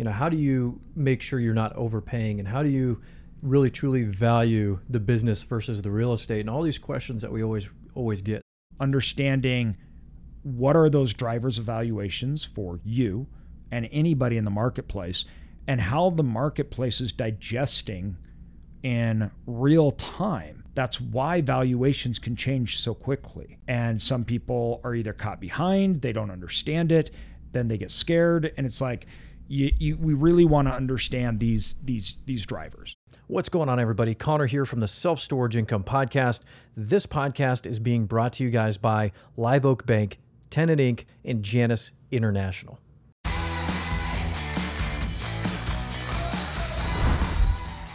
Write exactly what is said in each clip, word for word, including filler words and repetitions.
you know, how do you make sure you're not overpaying, and how do you really truly value the business versus the real estate, and all these questions that we always always get. Understanding what are those drivers of valuations for you and anybody in the marketplace, and how the marketplace is digesting in real time. That's why valuations can change so quickly. And some people are either caught behind, they don't understand it, then they get scared. And it's like, you, you, we really want to understand these, these, these drivers. What's going on, everybody? Connor here from the Self Storage Income Podcast. This podcast is being brought to you guys by Live Oak Bank, Tenant Incorporated, and Janus International.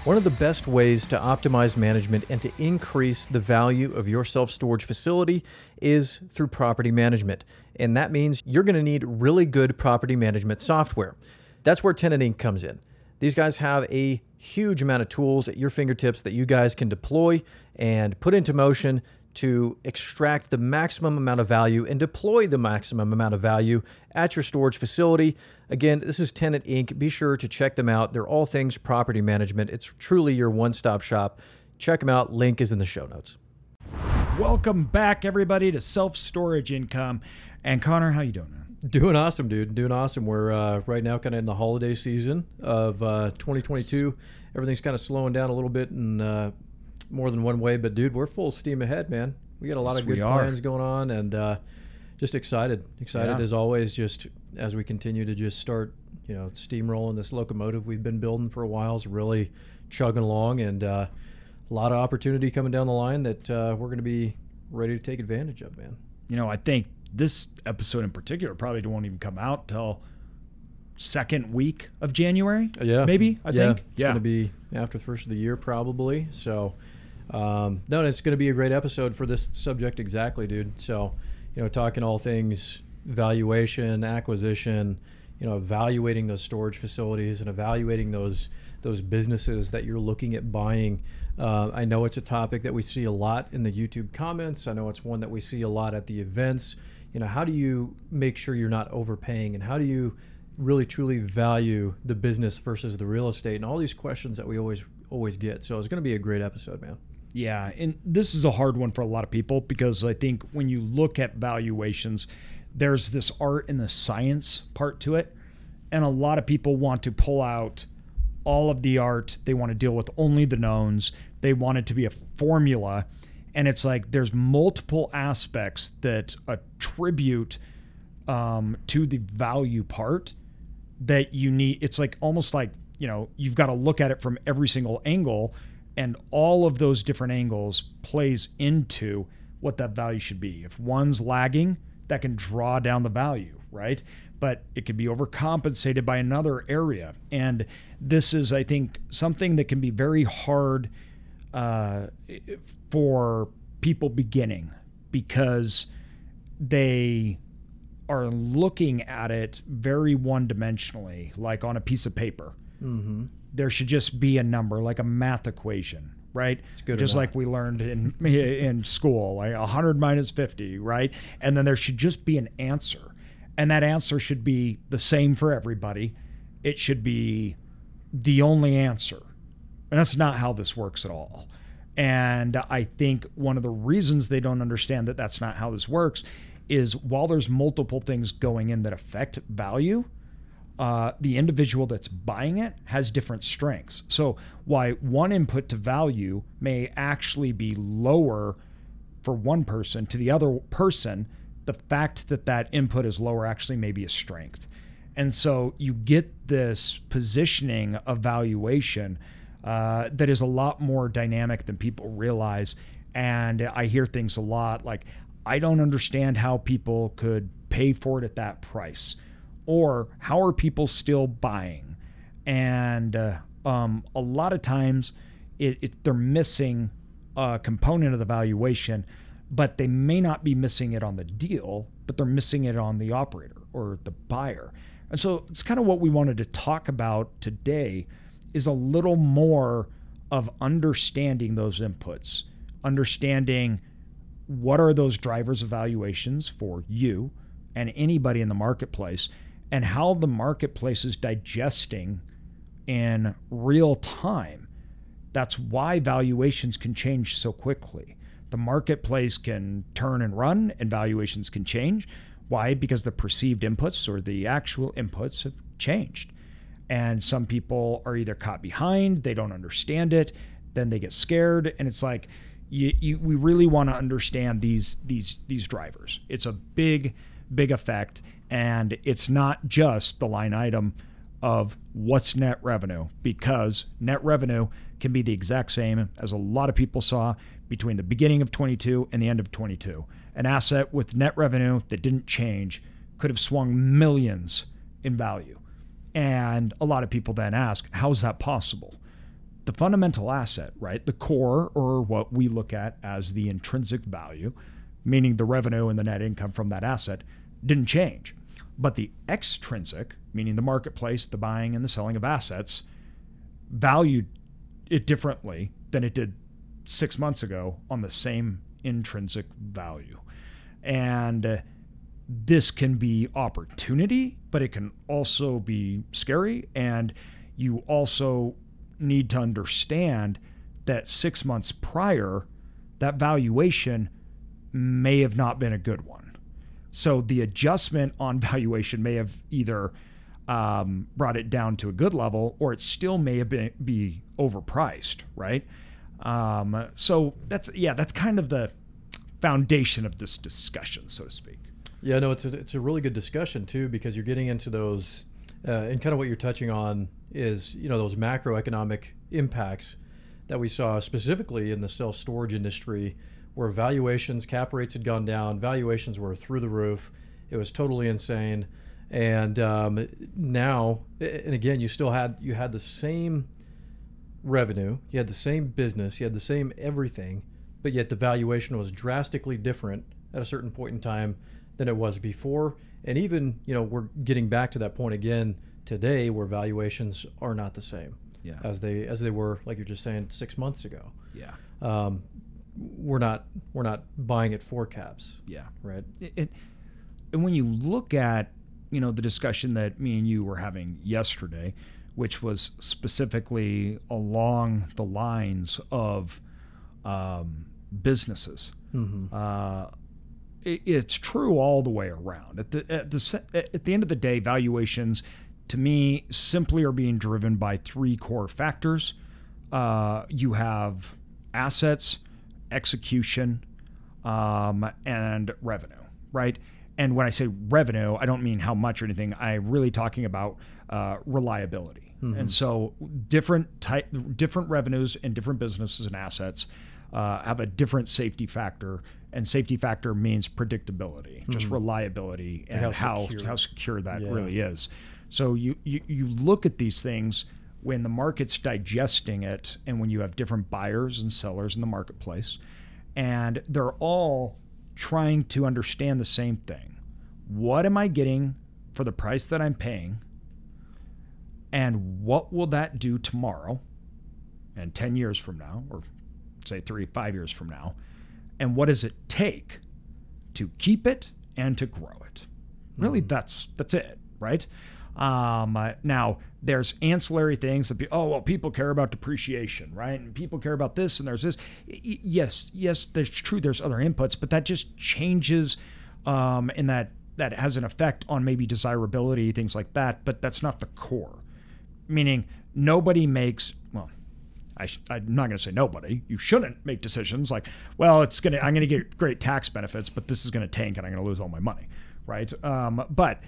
One of the best ways to optimize management and to increase the value of your self-storage facility is through property management. And that means you're going to need really good property management software. That's where Tenant Incorporated comes in. These guys have a huge amount of tools at your fingertips that you guys can deploy and put into motion to extract the maximum amount of value and deploy the maximum amount of value at your storage facility. Again, this is Tenant Incorporated. Be sure to check them out. They're all things property management. It's truly your one-stop shop. Check them out. Link is in the show notes. Welcome back, everybody, to Self Storage Income. And Connor, how you doing, man? Doing awesome, dude. Doing awesome. We're uh, right now kind of in the holiday season of uh, twenty twenty-two. Everything's kind of slowing down a little bit and uh, more than one way, but dude, we're full steam ahead, man. We got a lot yes, of good plans going on, and uh, just excited, excited yeah. as always, just as we continue to just start, you know, steamrolling this locomotive we've been building for a while is really chugging along, and uh, a lot of opportunity coming down the line that uh, we're going to be ready to take advantage of, man. You know, I think this episode in particular probably won't even come out till second week of January. Yeah. Maybe, I yeah. think. It's yeah. going to be after the first of the year probably, so... Um, no, it's going to be a great episode for this subject. Exactly, dude. So, you know, talking all things valuation, acquisition, you know, evaluating those storage facilities and evaluating those, those businesses that you're looking at buying. Uh, I know it's a topic that we see a lot in the YouTube comments. I know it's one that we see a lot at the events. You know, how do you make sure you're not overpaying, and how do you really truly value the business versus the real estate, and all these questions that we always, always get. So it's going to be a great episode, man. Yeah, and this is a hard one for a lot of people, because I think when you look at valuations, there's this art and the science part to it. And a lot of people want to pull out all of the art. They want to deal with only the knowns. They want it to be a formula. And it's like there's multiple aspects that attribute um, to the value part that you need. It's like almost like, you know, you've got to look at it from every single angle. And all of those different angles plays into what that value should be. If one's lagging, that can draw down the value, right? But it could be overcompensated by another area. And this is, I think, something that can be very hard uh, for people beginning, because they are looking at it very one-dimensionally, like on a piece of paper. Mm-hmm. There should just be a number, like a math equation, right? It's good just like we learned in in school, like one hundred minus fifty, right? And then there should just be an answer. And that answer should be the same for everybody. It should be the only answer. And that's not how this works at all. And I think one of the reasons they don't understand that that's not how this works is while there's multiple things going in that affect value, Uh, the individual that's buying it has different strengths. So why one input to value may actually be lower for one person to the other person, the fact that that input is lower actually may be a strength. And so you get this positioning of valuation uh, that is a lot more dynamic than people realize. And I hear things a lot like, I don't understand how people could pay for it at that price. Or how are people still buying? And uh, um, a lot of times it, it, they're missing a component of the valuation, but they may not be missing it on the deal, but they're missing it on the operator or the buyer. And so it's kind of what we wanted to talk about today is a little more of understanding those inputs, understanding what are those drivers of valuations for you and anybody in the marketplace, and how the marketplace is digesting in real time. That's why valuations can change so quickly. The marketplace can turn and run, and valuations can change. Why? Because the perceived inputs or the actual inputs have changed. And some people are either caught behind, they don't understand it, then they get scared. And it's like, you, you, we really want to understand these these these drivers. It's a big, big effect. And it's not just the line item of what's net revenue, because net revenue can be the exact same as a lot of people saw between the beginning of twenty-two and the end of twenty-two. An asset with net revenue that didn't change could have swung millions in value. And a lot of people then ask, how's that possible? The fundamental asset, right? The core, or what we look at as the intrinsic value, meaning the revenue and the net income from that asset, didn't change. But the extrinsic, meaning the marketplace, the buying and the selling of assets, valued it differently than it did six months ago on the same intrinsic value. And this can be opportunity, but it can also be scary. And you also need to understand that six months prior, that valuation may have not been a good one. So the adjustment on valuation may have either um, brought it down to a good level, or it still may have been be overpriced, right? Um, so that's, yeah, that's kind of the foundation of this discussion, so to speak. Yeah, no, it's a, it's a really good discussion too, because you're getting into those, uh, and kind of what you're touching on is, you know, those macroeconomic impacts that we saw specifically in the self-storage industry, where valuations, cap rates had gone down, valuations were through the roof. It was totally insane. And um, now, and again, you still had, you had the same revenue, you had the same business, you had the same everything, but yet the valuation was drastically different at a certain point in time than it was before. And even, you know, we're getting back to that point again today, where valuations are not the same yeah. as they as they were, like you're just saying, six months ago. Yeah, um, we're not we're not buying at four caps. Yeah, right. It, it, and when you look at, you know, the discussion that me and you were having yesterday, which was specifically along the lines of um, businesses. Mm-hmm. Uh, It's true all the way around. At the, at the at the end of the day, valuations, to me, simply are being driven by three core factors. Uh, you have assets, execution, um, and revenue, right? And when I say revenue, I don't mean how much or anything. I'm really talking about uh, reliability. Mm-hmm. And so different type, different revenues and different businesses and assets uh, have a different safety factor. And safety factor means predictability, mm-hmm. just reliability and, and how, how, secure. how secure that yeah. really is. So you, you, you look at these things when the market's digesting it, and when you have different buyers and sellers in the marketplace, and they're all trying to understand the same thing. What am I getting for the price that I'm paying? And what will that do tomorrow and ten years from now, or say three, five years from now? And what does it take to keep it and to grow it? Really, mm. that's that's it, right? Um, uh, now, there's ancillary things that be, oh, well, people care about depreciation, right? And people care about this, and there's this. Yes, yes, that's true. There's other inputs, but that just changes, um, and that that has an effect on maybe desirability, things like that. But that's not the core. Meaning, nobody makes well. I sh- I'm not going to say nobody. You shouldn't make decisions like, well, it's going to, I'm going to get great tax benefits, but this is going to tank and I'm going to lose all my money, right? Um, but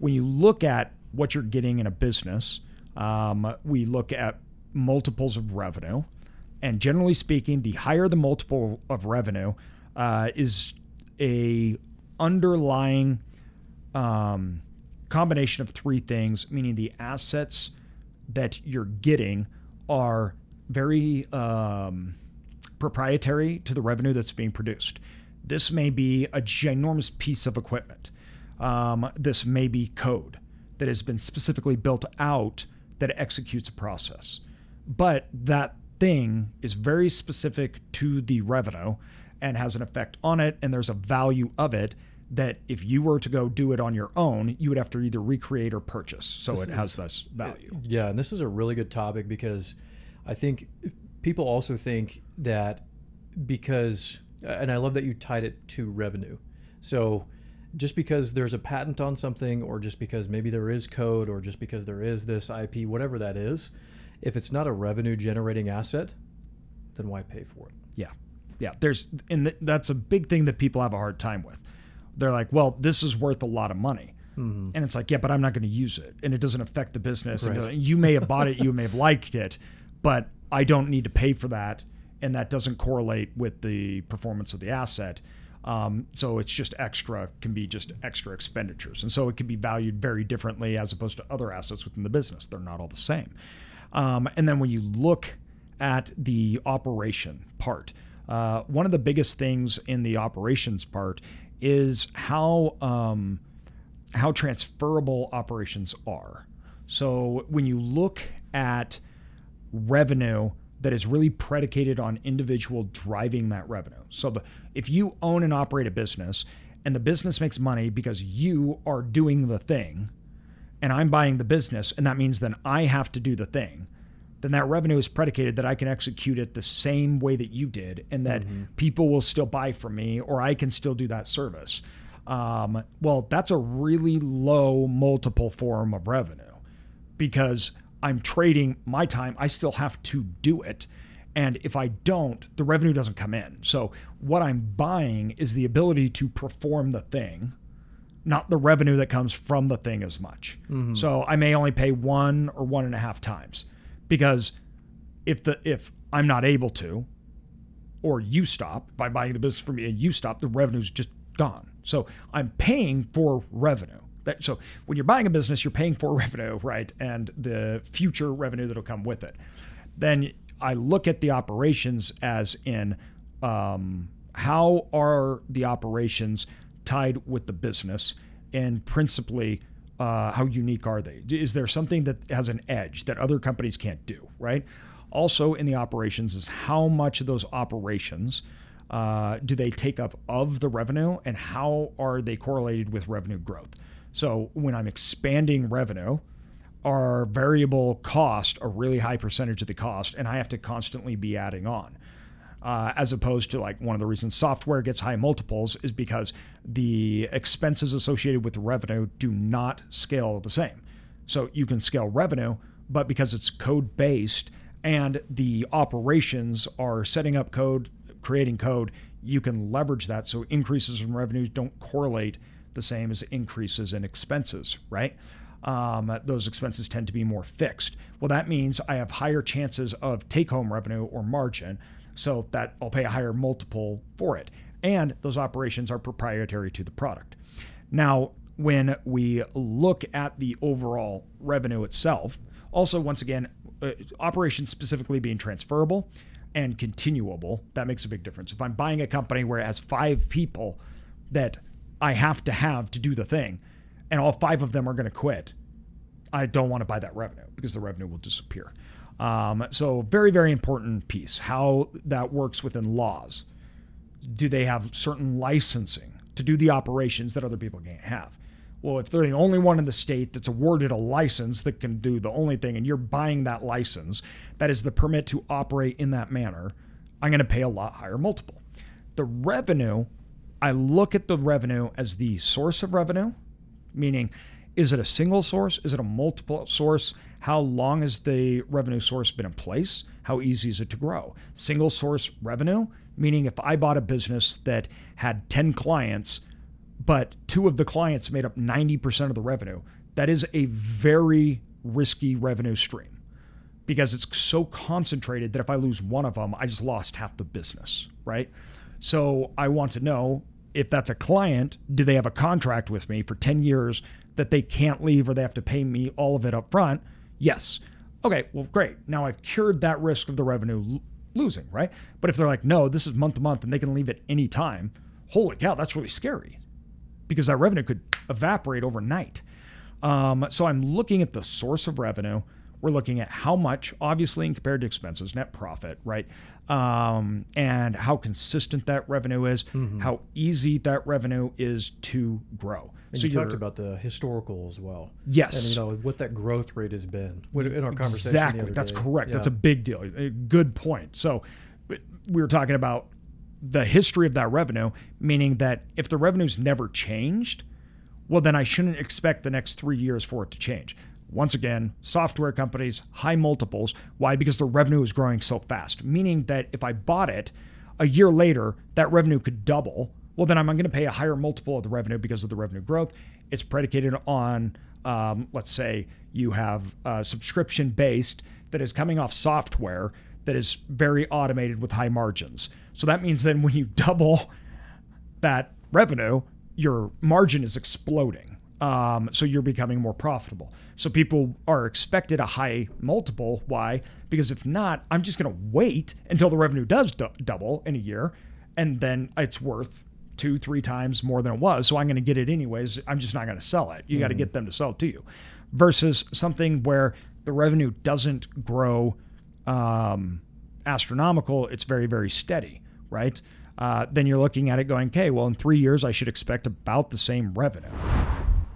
when you look at what you're getting in a business, um, we look at multiples of revenue, and generally speaking, the higher the multiple of revenue uh, is a underlying um, combination of three things, meaning the assets that you're getting are very um, proprietary to the revenue that's being produced. This may be a ginormous piece of equipment. Um, this may be code that has been specifically built out that executes a process. But that thing is very specific to the revenue and has an effect on it, and there's a value of it that if you were to go do it on your own, you would have to either recreate or purchase. So this it is, has this value. Yeah, and this is a really good topic because I think people also think that because, and I love that you tied it to revenue. So just because there's a patent on something, or just because maybe there is code, or just because there is this I P, whatever that is, if it's not a revenue generating asset, then why pay for it? Yeah. Yeah. There's, and th- that's a big thing that people have a hard time with. They're like, well, this is worth a lot of money. Mm-hmm. And it's like, yeah, but I'm not going to use it. And it doesn't affect the business. Right. And you may have bought it, you may have liked it, but I don't need to pay for that. And that doesn't correlate with the performance of the asset. Um, so it's just extra, can be just extra expenditures. And so it can be valued very differently as opposed to other assets within the business. They're not all the same. Um, and then when you look at the operation part, uh, one of the biggest things in the operations part is how um, how transferable operations are. So when you look at revenue that is really predicated on individual driving that revenue. So the, if you own and operate a business and the business makes money because you are doing the thing and I'm buying the business, and that means then I have to do the thing, then that revenue is predicated that I can execute it the same way that you did, and that mm-hmm. people will still buy from me, or I can still do that service. Um, well, that's a really low multiple form of revenue because I'm trading my time. I still have to do it. And if I don't, the revenue doesn't come in. So what I'm buying is the ability to perform the thing, not the revenue that comes from the thing as much. Mm-hmm. So I may only pay one or one and a half times because if the if I'm not able to, or you stop by buying the business from me and you stop, the revenue's just gone. So I'm paying for revenue. That, so when you're buying a business, you're paying for revenue, right? And the future revenue that'll come with it. Then I look at the operations as in um, how are the operations tied with the business, and principally uh, how unique are they? Is there something that has an edge that other companies can't do, right? Also in the operations is how much of those operations uh, do they take up of the revenue, and how are they correlated with revenue growth? So when I'm expanding revenue, our variable cost, a really high percentage of the cost, and I have to constantly be adding on. Uh, as opposed to, like, one of the reasons software gets high multiples is because the expenses associated with revenue do not scale the same. So you can scale revenue, but because it's code-based and the operations are setting up code, creating code, you can leverage that. So increases in revenues don't correlate the same as increases in expenses, right? Um, those expenses tend to be more fixed. Well, that means I have higher chances of take-home revenue or margin, so that I'll pay a higher multiple for it. And those operations are proprietary to the product. Now, when we look at the overall revenue itself, also, once again, uh, operations specifically being transferable and continuable, that makes a big difference. If I'm buying a company where it has five people that I have to have to do the thing, and all five of them are going to quit, I don't want to buy that revenue because the revenue will disappear. Um, so very, very important piece, how that works within laws. Do they have certain licensing to do the operations that other people can't have? Well, if they're the only one in the state that's awarded a license that can do the only thing, and you're buying that license, that is the permit to operate in that manner, I'm going to pay a lot higher multiple. The revenue, I look at the revenue as the source of revenue, meaning, is it a single source? Is it a multiple source? How long has the revenue source been in place? How easy is it to grow? Single source revenue, meaning if I bought a business that had ten clients, but two of the clients made up ninety percent of the revenue, that is a very risky revenue stream because it's so concentrated that if I lose one of them, I just lost half the business, right? So I want to know, if that's a client, do they have a contract with me for ten years that they can't leave, or they have to pay me all of it up front? Yes. Okay, well, great. Now I've cured that risk of the revenue l- losing, right? But if they're like, no, this is month to month and they can leave at any time, holy cow, that's really scary because that revenue could evaporate overnight. Um, so I'm looking at the source of revenue, We're looking at how much, obviously, in compared to expenses, net profit, right? Um, and how consistent that revenue is, mm-hmm. how easy that revenue is to grow. And so you talked about the historical as well. Yes. And you know what that growth rate has been in our conversation. Exactly. That's correct. Yeah. That's a big deal. Good point. So we were talking about the history of that revenue, meaning that if the revenue's never changed, well, then I shouldn't expect the next three years for it to change. Once again, software companies, high multiples. Why? Because the revenue is growing so fast, meaning that if I bought it a year later, that revenue could double. Well, then I'm going to pay a higher multiple of the revenue because of the revenue growth. It's predicated on, um, let's say you have a subscription based that is coming off software that is very automated with high margins. So that means then when you double that revenue, your margin is exploding. Um, so you're becoming more profitable. So people are expected a high multiple. Why? Because if not, I'm just going to wait until the revenue does do- double in a year, and then it's worth two, three times more than it was. So I'm going to get it anyways. I'm just not going to sell it. You mm-hmm. got to get them to sell it to you. Versus something where the revenue doesn't grow um, astronomical. It's very, very steady, right? Uh, then you're looking at it going, okay, well, in three years, I should expect about the same revenue.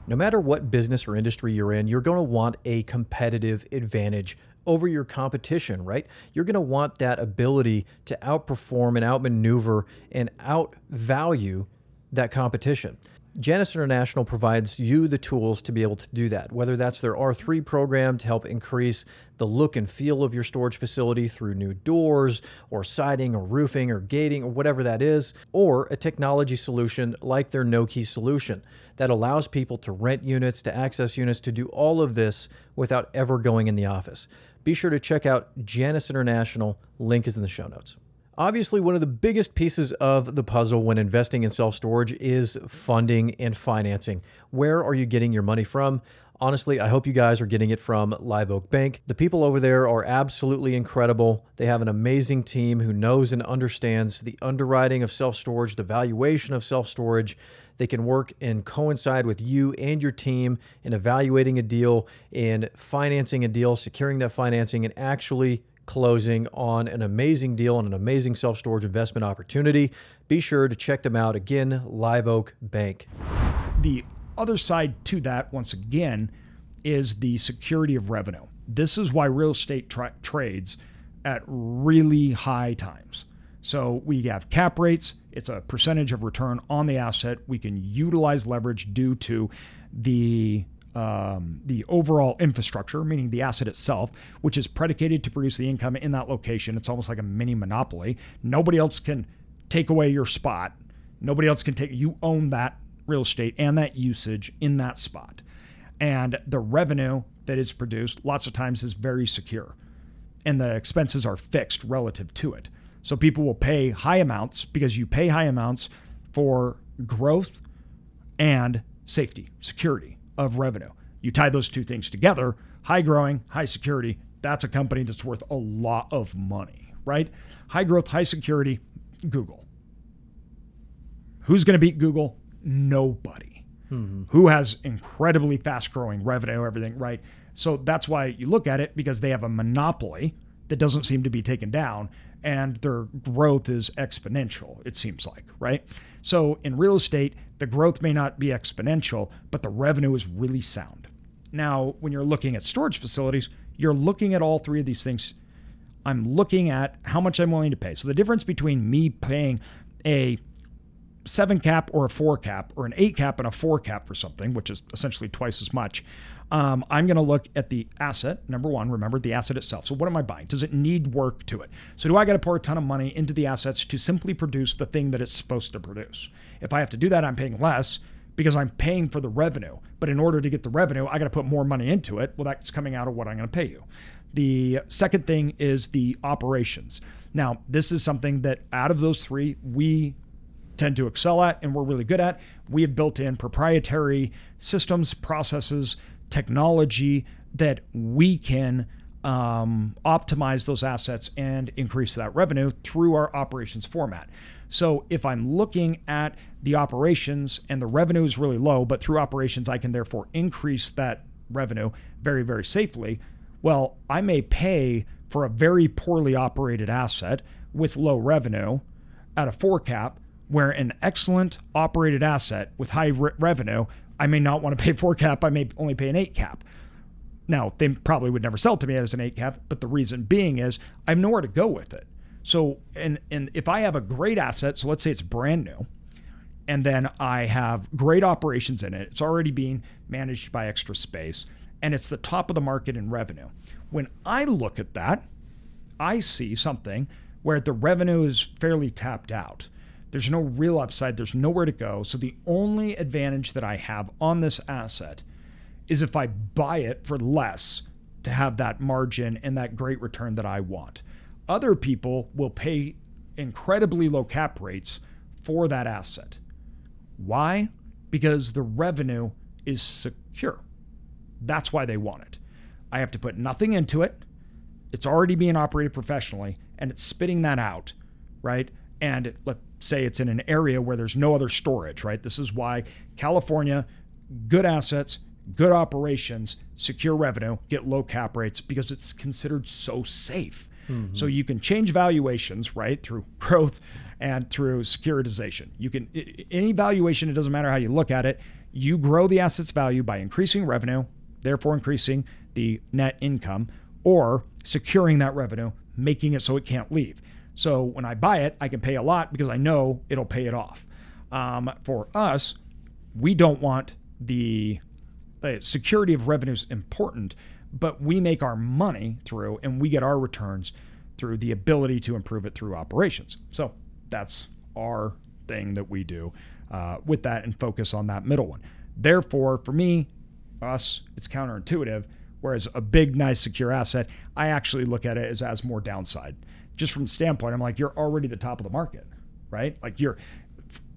No matter what business or industry you're in, you're going to want a competitive advantage over your competition, right? You're going to want that ability to outperform and outmaneuver and outvalue that competition. Janus International provides you the tools to be able to do that, whether that's their R three program to help increase the look and feel of your storage facility through new doors or siding or roofing or gating or whatever that is, or a technology solution like their no-key solution that allows people to rent units, to access units, to do all of this without ever going in the office. Be sure to check out Janus International. Link is in the show notes. Obviously, one of the biggest pieces of the puzzle when investing in self-storage is funding and financing. Where are you getting your money from? Honestly, I hope you guys are getting it from Live Oak Bank. The people over there are absolutely incredible. They have an amazing team who knows and understands the underwriting of self-storage, the valuation of self-storage. They can work and coincide with you and your team in evaluating a deal and financing a deal, securing that financing, and actually closing on an amazing deal and an amazing self-storage investment opportunity. Be sure to check them out. Again, Live Oak Bank. The other side to that, once again, is the security of revenue. This is why real estate tra- trades at really high times. So we have cap rates. It's a percentage of return on the asset. We can utilize leverage due to the Um, the overall infrastructure, meaning the asset itself, which is predicated to produce the income in that location. It's almost like a mini monopoly. Nobody else can take away your spot. Nobody else can take, you own that real estate and that usage in that spot. And the revenue that is produced lots of times is very secure, and the expenses are fixed relative to it. So people will pay high amounts because you pay high amounts for growth and safety, security of revenue. You tie those two things together, high growing, high security, that's a company that's worth a lot of money, right? High growth, high security, Google. Who's going to beat Google? Nobody. Mm-hmm. Who has incredibly fast growing revenue, everything, right? So that's why you look at it, because they have a monopoly that doesn't seem to be taken down, and their growth is exponential, it seems like, right? So in real estate, the growth may not be exponential, but the revenue is really sound. Now, when you're looking at storage facilities, you're looking at all three of these things. I'm looking at how much I'm willing to pay. So the difference between me paying a seven cap or a four cap or an eight cap and a four cap for something, which is essentially twice as much, um, I'm going to look at the asset. Number one, remember the asset itself. So what am I buying? Does it need work to it? So do I got to pour a ton of money into the assets to simply produce the thing that it's supposed to produce? If I have to do that, I'm paying less because I'm paying for the revenue. But in order to get the revenue, I got to put more money into it. Well, that's coming out of what I'm going to pay you. The second thing is the operations. Now, this is something that out of those three, we tend to excel at and we're really good at. We have built in proprietary systems, processes, technology that we can um, optimize those assets and increase that revenue through our operations format. So if I'm looking at the operations and the revenue is really low, but through operations, I can therefore increase that revenue very, very safely. Well, I may pay for a very poorly operated asset with low revenue at a four cap, where an excellent operated asset with high re- revenue, I may not want to pay four cap, I may only pay an eight cap. Now, they probably would never sell to me as an eight cap, but the reason being is I have nowhere to go with it. So, and and if I have a great asset, so let's say it's brand new, and then I have great operations in it, it's already being managed by Extra Space, and it's the top of the market in revenue. When I look at that, I see something where the revenue is fairly tapped out. There's no real upside, there's nowhere to go. So the only advantage that I have on this asset is if I buy it for less to have that margin and that great return that I want. Other people will pay incredibly low cap rates for that asset. Why? Because the revenue is secure. That's why they want it. I have to put nothing into it. It's already being operated professionally and it's spitting that out, right? And let's say it's in an area where there's no other storage, right? This is why California, good assets, good operations, secure revenue, get low cap rates because it's considered so safe. Mm-hmm. So you can change valuations, right, through growth and through securitization. You can, any valuation, it doesn't matter how you look at it, you grow the asset's value by increasing revenue, therefore increasing the net income, or securing that revenue, making it so it can't leave. So when I buy it, I can pay a lot because I know it'll pay it off. Um, for us, we don't want the uh, security of revenue is important, but we make our money through and we get our returns through the ability to improve it through operations. So that's our thing that we do uh, with that and focus on that middle one. Therefore, for me, us, it's counterintuitive. Whereas a big, nice, secure asset, I actually look at it as, as more downside. Just from standpoint, I'm like, you're already the top of the market, right? Like you're,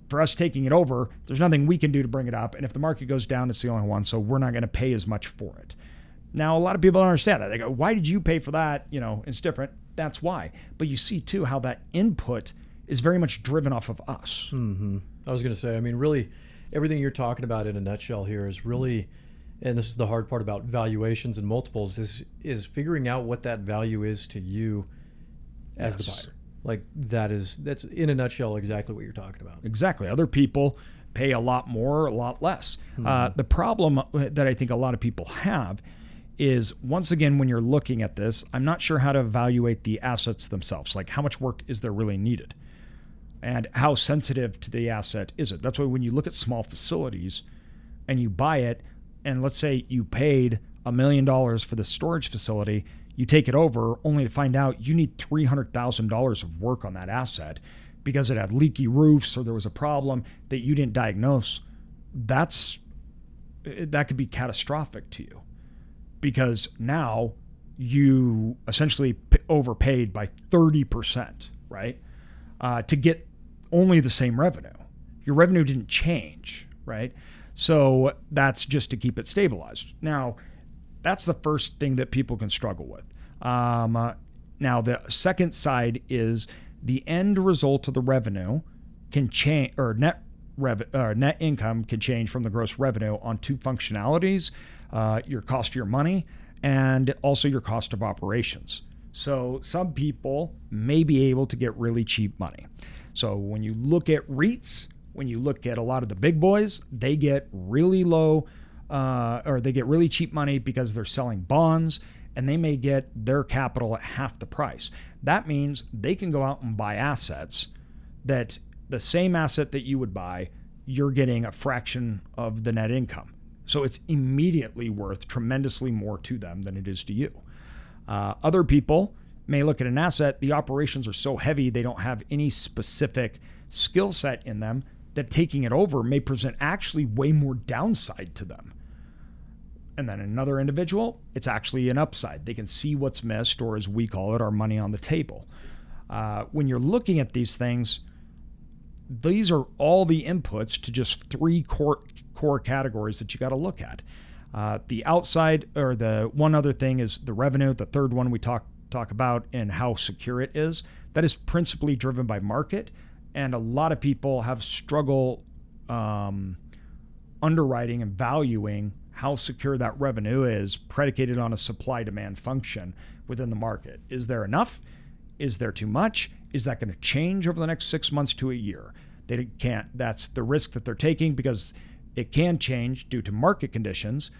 for us taking it over, there's nothing we can do to bring it up. And if the market goes down, it's the only one. So we're not going to pay as much for it. Now, a lot of people don't understand that. They go, why did you pay for that? You know, it's different. That's why. But you see too, how that input is very much driven off of us. Mm-hmm. I was going to say, I mean, really everything you're talking about in a nutshell here is really, and this is the hard part about valuations and multiples, is is figuring out what that value is to you as yes. the buyer. Like that is, that's in a nutshell exactly what you're talking about. Exactly. Other people pay a lot more, a lot less. Mm-hmm. Uh, the problem that I think a lot of people have is, once again, when you're looking at this, I'm not sure how to evaluate the assets themselves. Like how much work is there really needed? And how sensitive to the asset is it? That's why when you look at small facilities and you buy it, and let's say you paid a million dollars for the storage facility, you take it over only to find out you need three hundred thousand dollars of work on that asset because it had leaky roofs or there was a problem that you didn't diagnose. That's, that could be catastrophic to you because now you essentially overpaid by thirty percent, right? Uh, to get only the same revenue. Your revenue didn't change, right? So that's just to keep it stabilized. Now, that's the first thing that people can struggle with. Um, uh, now, the second side is the end result of the revenue can change, or net rev, or net income can change from the gross revenue on two functionalities, uh, your cost of your money and also your cost of operations. So some people may be able to get really cheap money. So when you look at REITs, when you look at a lot of the big boys, they get really low uh, or they get really cheap money because they're selling bonds and they may get their capital at half the price. That means they can go out and buy assets that the same asset that you would buy, you're getting a fraction of the net income. So it's immediately worth tremendously more to them than it is to you. Uh, other people may look at an asset, the operations are so heavy, they don't have any specific skill set in them, that taking it over may present actually way more downside to them. And then another individual, it's actually an upside. They can see what's missed, or as we call it, our money on the table. Uh, when you're looking at these things, these are all the inputs to just three core core categories that you got to look at. Uh, the outside, or the one other thing is the revenue, the third one we talk talk about, and how secure it is. That is principally driven by market. And a lot of people have struggle um, underwriting and valuing how secure that revenue is predicated on a supply-demand function within the market. Is there enough? Is there too much? Is that going to change over the next six months to a year? They can't. That's the risk that they're taking because it can change due to market conditions,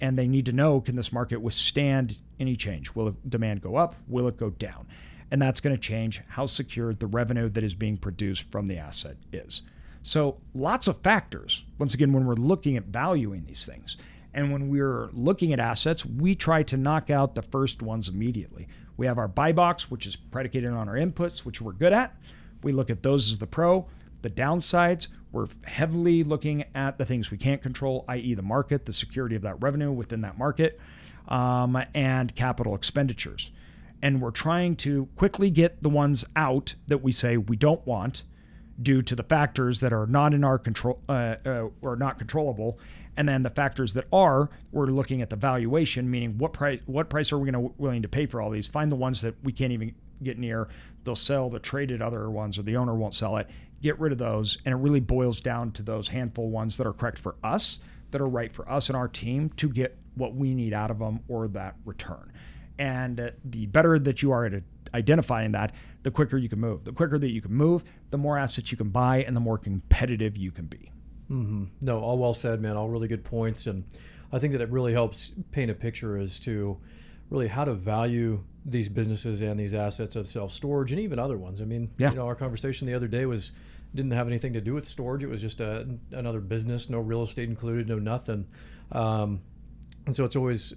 and they need to know, can this market withstand any change? Will demand go up? Will it go down? And that's going to change how secure the revenue that is being produced from the asset is. So lots of factors, once again, when we're looking at valuing these things. And when we're looking at assets, we try to knock out the first ones immediately. We have our buy box, which is predicated on our inputs, which we're good at. We look at those as the pro. The downsides, we're heavily looking at the things we can't control, that is the market, the security of that revenue within that market, um, and capital expenditures. And we're trying to quickly get the ones out that we say we don't want due to the factors that are not in our control uh, uh, or not controllable. And then the factors that are, we're looking at the valuation, meaning what price what price are we going to willing to pay for all these? Find the ones that we can't even get near. They'll sell the traded other ones, or the owner won't sell it. Get rid of those. And it really boils down to those handful ones that are correct for us, that are right for us and our team to get what we need out of them or that return. And the better that you are at identifying that, the quicker you can move. The quicker that you can move, the more assets you can buy and the more competitive you can be. Mm-hmm. No, all well said, man. All really good points. And I think that it really helps paint a picture as to really how to value these businesses and these assets of self-storage and even other ones. I mean, yeah. you know, our conversation the other day was didn't have anything to do with storage. It was just a, another business, no real estate included, no nothing. Um, and so it's always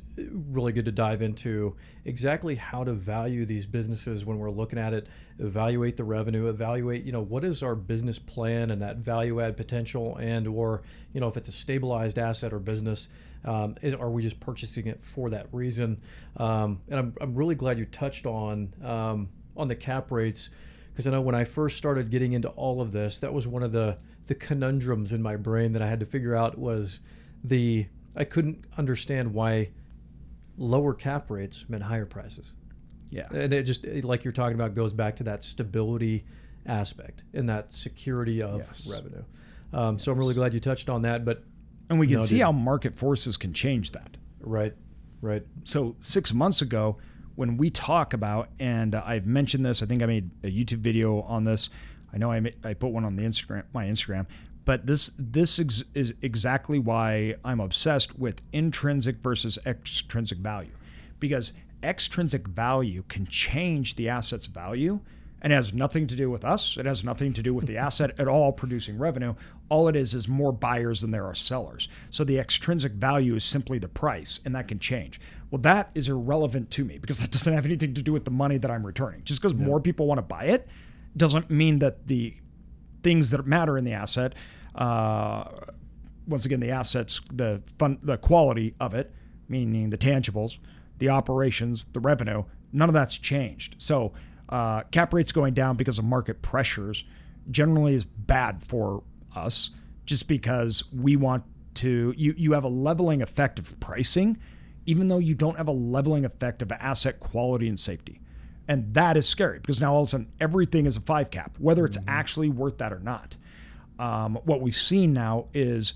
really good to dive into exactly how to value these businesses when we're looking at it, evaluate the revenue, evaluate, you know, what is our business plan and that value add potential, and or, you know, if it's a stabilized asset or business, um, is, are we just purchasing it for that reason? Um, and I'm, I'm really glad you touched on um, on the cap rates, because I know when I first started getting into all of this, that was one of the, the conundrums in my brain that I had to figure out was the... I couldn't understand why lower cap rates meant higher prices. Yeah. And it just, like you're talking about, goes back to that stability aspect and that security of yes. revenue. Um, yes. So I'm really glad you touched on that. But And we can no, see dude. how market forces can change that. Right, right. So six months ago, when we talk about, and I've mentioned this, I think I made a YouTube video on this. I know I, made, I put one on the Instagram, my Instagram. But this this ex- is exactly why I'm obsessed with intrinsic versus extrinsic value, because extrinsic value can change the asset's value, and it has nothing to do with us. It has nothing to do with the asset at all producing revenue. All it is is more buyers than there are sellers. So the extrinsic value is simply the price, and that can change. Well, that is irrelevant to me because that doesn't have anything to do with the money that I'm returning. Just because no. more people want to buy it doesn't mean that the things that matter in the asset, uh, once again, the assets, the fun, the quality of it, meaning the tangibles, the operations, the revenue, none of that's changed. So uh, cap rates going down because of market pressures generally is bad for us, just because we want to, you, you have a leveling effect of pricing, even though you don't have a leveling effect of asset quality and safety. And that is scary, because now all of a sudden everything is a five cap, whether it's mm-hmm. actually worth that or not. Um, what we've seen now is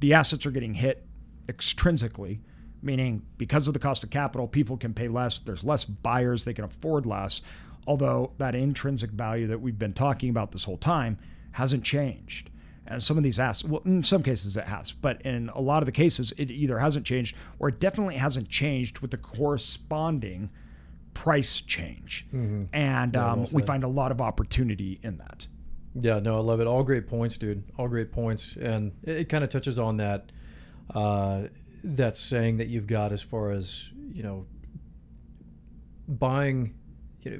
the assets are getting hit extrinsically, meaning because of the cost of capital, people can pay less. There's less buyers. They can afford less. Although that intrinsic value that we've been talking about this whole time hasn't changed. And some of these assets, well, in some cases it has, but in a lot of the cases, it either hasn't changed or it definitely hasn't changed with the corresponding price change. Mm-hmm. And yeah, um, we find a lot of opportunity in that. Yeah, no, I love it. All great points, dude. All great points. And it, it kind of touches on that, uh, that saying that you've got as far as, you know, buying, you know,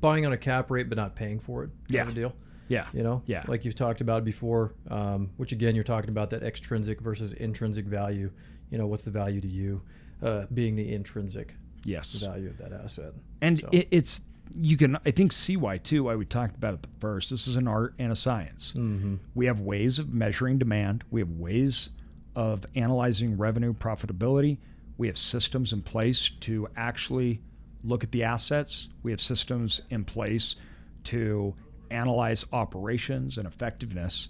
buying on a cap rate, but not paying for it. Yeah. Kind of deal. Yeah. You know, yeah. like you've talked about before, um, which again, you're talking about that extrinsic versus intrinsic value. You know, what's the value to you, uh, being the intrinsic Yes. value of that asset. And so. it, it's, you can, I think, see why too, why we talked about it the first. This is an art and a science. Mm-hmm. We have ways of measuring demand. We have ways of analyzing revenue, profitability. We have systems in place to actually look at the assets. We have systems in place to analyze operations and effectiveness.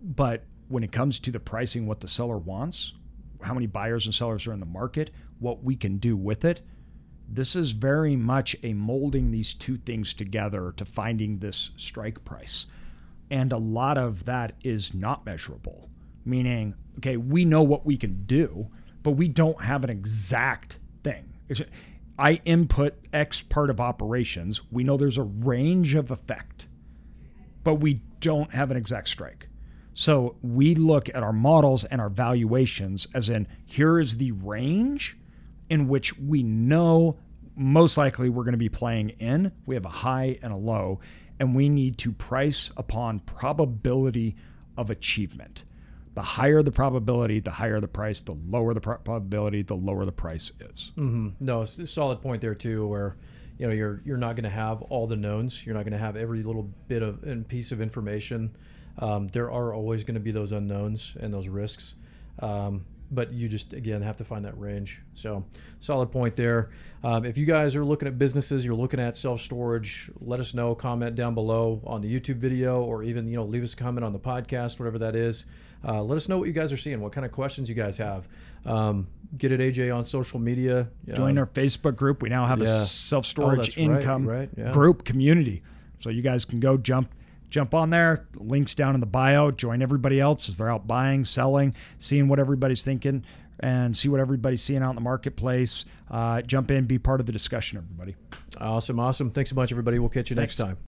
But when it comes to the pricing, what the seller wants, how many buyers and sellers are in the market, what we can do with it. This is very much a molding these two things together to finding this strike price. And a lot of that is not measurable, meaning, okay, we know what we can do, but we don't have an exact thing. I input X part of operations. We know there's a range of effect, but we don't have an exact strike. So we look at our models and our valuations as in, here is the range in which we know most likely we're going to be playing in. We have a high and a low, and we need to price upon probability of achievement. The higher the probability, the higher the price. The lower the pro- probability, the lower the price is. Mm-hmm. No, it's a solid point there too, where you know you're you're not going to have all the knowns. You're not going to have every little bit of and piece of information. Um, there are always going to be those unknowns and those risks. Um, But you just, again, have to find that range. So solid point there. Um, if you guys are looking at businesses, you're looking at self-storage, let us know, comment down below on the YouTube video, or even, you know, leave us a comment on the podcast, whatever that is. Uh, let us know what you guys are seeing, what kind of questions you guys have. Um, get at A J on social media. Join um, our Facebook group. We now have yeah. a self-storage oh, income right, right, yeah. group community. So you guys can go jump. Jump on there, links down in the bio, join everybody else as they're out buying, selling, seeing what everybody's thinking, and see what everybody's seeing out in the marketplace. Uh, jump in, be part of the discussion, everybody. Awesome, awesome. Thanks a bunch, everybody. We'll catch you Thanks. next time.